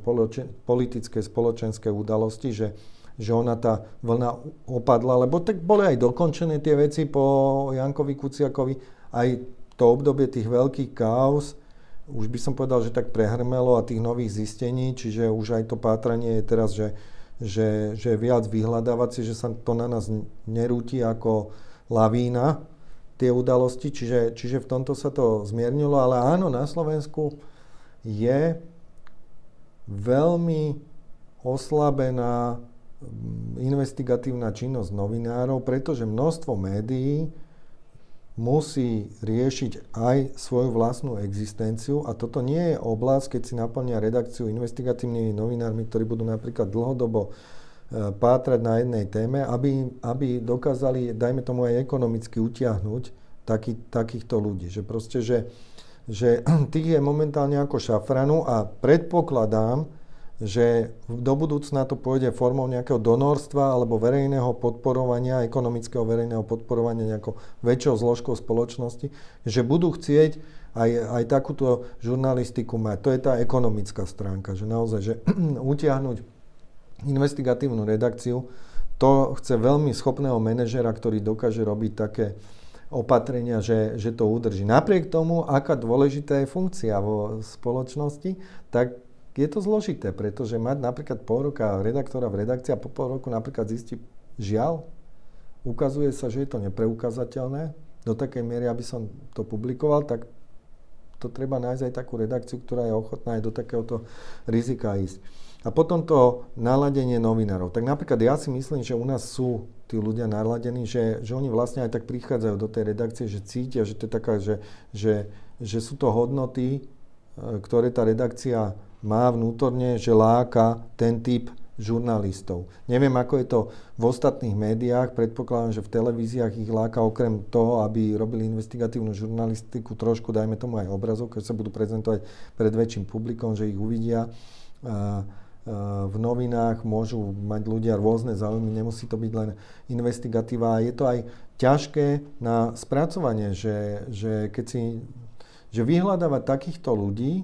politické, spoločenské udalosti, že, že ona tá vlna opadla, lebo tak boli aj dokončené tie veci po Jankovi Kuciakovi. Aj to obdobie tých veľkých káuz, už by som povedal, že tak prehrmelo a tých nových zistení, čiže už aj to pátranie je teraz, že, že, že viac vyhľadávacie, že sa to na nás nerúti ako lavína, tie udalosti, čiže, čiže v tomto sa to zmiernilo, ale áno, na Slovensku je veľmi oslabená investigatívna činnosť novinárov, pretože množstvo médií musí riešiť aj svoju vlastnú existenciu a toto nie je oblasť, keď si naplňa redakciu investigatívnymi novinármi, ktorí budú napríklad dlhodobo pátrať na jednej téme, aby, aby dokázali, dajme tomu aj ekonomicky utiahnuť taký, takýchto ľudí. Že proste, že, že tých je momentálne ako šafranu a predpokladám, že do budúcna to pôjde formou nejakého donorstva alebo verejného podporovania, ekonomického verejného podporovania nejakou väčšou zložkou spoločnosti, že budú chcieť aj, aj takúto žurnalistiku mať. To je tá ekonomická stránka, že naozaj, že utiahnuť investigatívnu redakciu, to chce veľmi schopného manažera, ktorý dokáže robiť také opatrenia, že, že to udrží. Napriek tomu, aká dôležitá je funkcia vo spoločnosti, tak je to zložité, pretože mať napríklad pol roka redaktora v redakcii a po pol roku napríklad zistí, žiaľ, ukazuje sa, že je to nepreukazateľné, do takej miery, aby som to publikoval, tak to treba nájsť aj takú redakciu, ktorá je ochotná aj do takéhoto rizika ísť. A potom to naladenie novinárov. Tak napríklad ja si myslím, že u nás sú tí ľudia naladení, že, že oni vlastne aj tak prichádzajú do tej redakcie, že cítia, že to je taká, že, že, že sú to hodnoty, ktoré tá redakcia má vnútorne, že láka ten typ žurnalistov. Neviem, ako je to v ostatných médiách, predpokladám, že v televíziách ich láka okrem toho, aby robili investigatívnu žurnalistiku, trošku dajme tomu aj obrazov, keď sa budú prezentovať pred väčším publikom, že ich uvidia. V novinách môžu mať ľudia rôzne záujmy, nemusí to byť len investigatíva. Je to aj ťažké na spracovanie, že, že keď si, že vyhľadávať takýchto ľudí,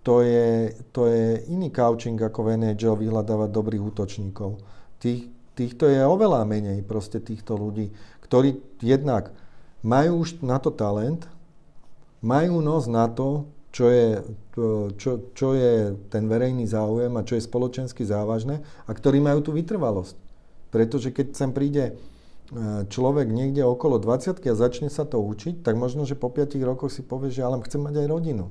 to je, to je iný coaching ako v en há el vyhľadávať dobrých útočníkov. Tých, týchto je oveľa menej proste týchto ľudí, ktorí jednak majú už na to talent, majú nos na to, Čo je, čo, čo je ten verejný záujem a čo je spoločensky závažné a ktorí majú tú vytrvalosť. Pretože keď sem príde človek niekde okolo dvadsiatky a začne sa to učiť, tak možno, že po piatich rokoch si povie, že ale chcem mať aj rodinu.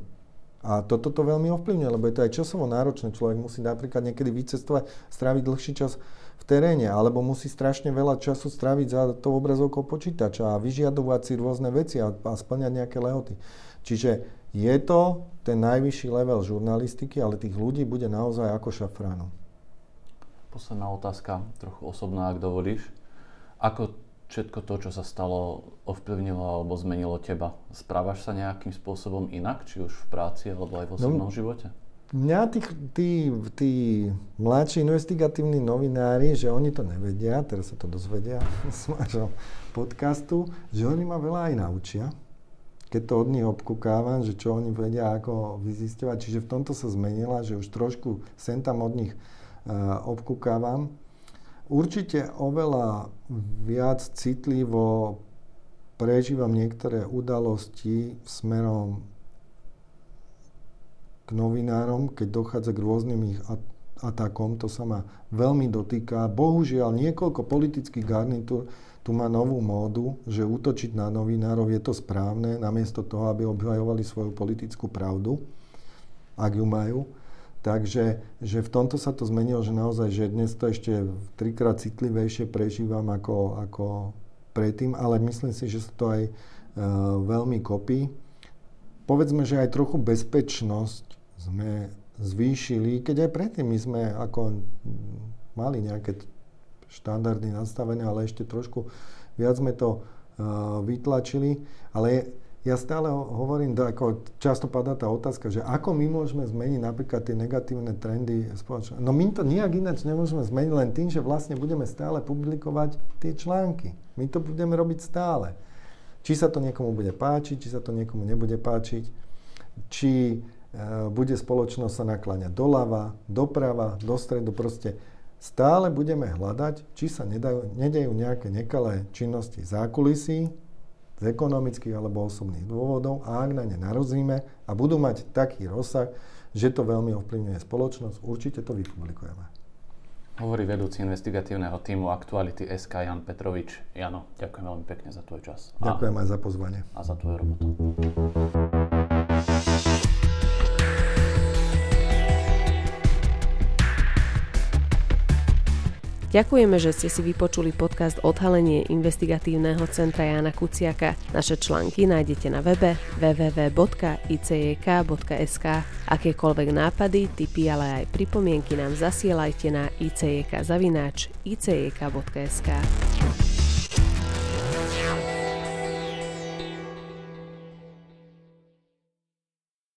A toto to veľmi ovplyvňuje, lebo je to aj časovo náročné. Človek musí napríklad niekedy vycestovať, stráviť dlhší čas v teréne, alebo musí strašne veľa času stráviť za tou obrazovkou počítača a vyžiadovať si rôzne veci a, a spĺňať nejaké lehoty. Čiže je to ten najvyšší level žurnalistiky, ale tých ľudí bude naozaj ako šafránu. Posledná otázka, trochu osobná, ak dovolíš. Ako všetko to, čo sa stalo, ovplyvnilo alebo zmenilo teba? Správaš sa nejakým spôsobom inak, či už v práci alebo aj v osobnom no, živote? Mňa tí, tí, tí mladší investigatívni novinári, že oni to nevedia, teraz sa to dozvedia z vášho podcastu, že oni ma veľa aj naučia, keď to od nich obkúkávam, že čo oni vedia, ako vyzisťovať. Čiže v tomto sa zmenila, že už trošku sem tam od nich uh, obkúkávam. Určite oveľa viac citlivo prežívam niektoré udalosti smerom k novinárom, keď dochádza k rôznym ich atakom. To sa ma veľmi dotýka. Bohužiaľ, niekoľko politických garnitúr tu má novú módu, že útočiť na novinárov je to správne, namiesto toho, aby obhajovali svoju politickú pravdu, ak ju majú. Takže že v tomto sa to zmenilo, že naozaj, že dnes to ešte trikrát citlivejšie prežívam ako, ako predtým, ale myslím si, že sa to aj e, veľmi kopí. Povedzme, že aj trochu bezpečnosť sme zvýšili, keď aj predtým my sme ako mali nejaké štandardy nastavené, ale ešte trošku viac sme to e, vytlačili, ale je, ja stále hovorím, ako často padá tá otázka, že ako my môžeme zmeniť napríklad tie negatívne trendy spoločnosti. No my to nijak ináč nemôžeme zmeniť len tým, že vlastne budeme stále publikovať tie články. My to budeme robiť stále. Či sa to niekomu bude páčiť, či sa to niekomu nebude páčiť, či e, bude spoločnosť sa nakláňať doľava, doprava, do stredu, proste stále budeme hľadať, či sa nedajú, nedejú nejaké nekalé činnosti zákulisí, z ekonomických alebo osobných dôvodov, a ak na ne narazíme a budú mať taký rozsah, že to veľmi ovplyvňuje spoločnosť, určite to vypublikujeme. Hovorí vedúci investigatívneho tímu Aktuality bodka es ká Ján Petrovič. Jano, ďakujem veľmi pekne za tvoj čas. Ďakujem a, aj za pozvanie. A za tvoju robotu. Ďakujeme, že ste si vypočuli podcast Odhalenie Investigatívneho centra Jána Kuciaka. Naše články nájdete na webe w w w bodka i c j k bodka es ká. Akékoľvek nápady, tipy, ale aj pripomienky nám zasielajte na i c j k zavináč i c j k bodka es ká.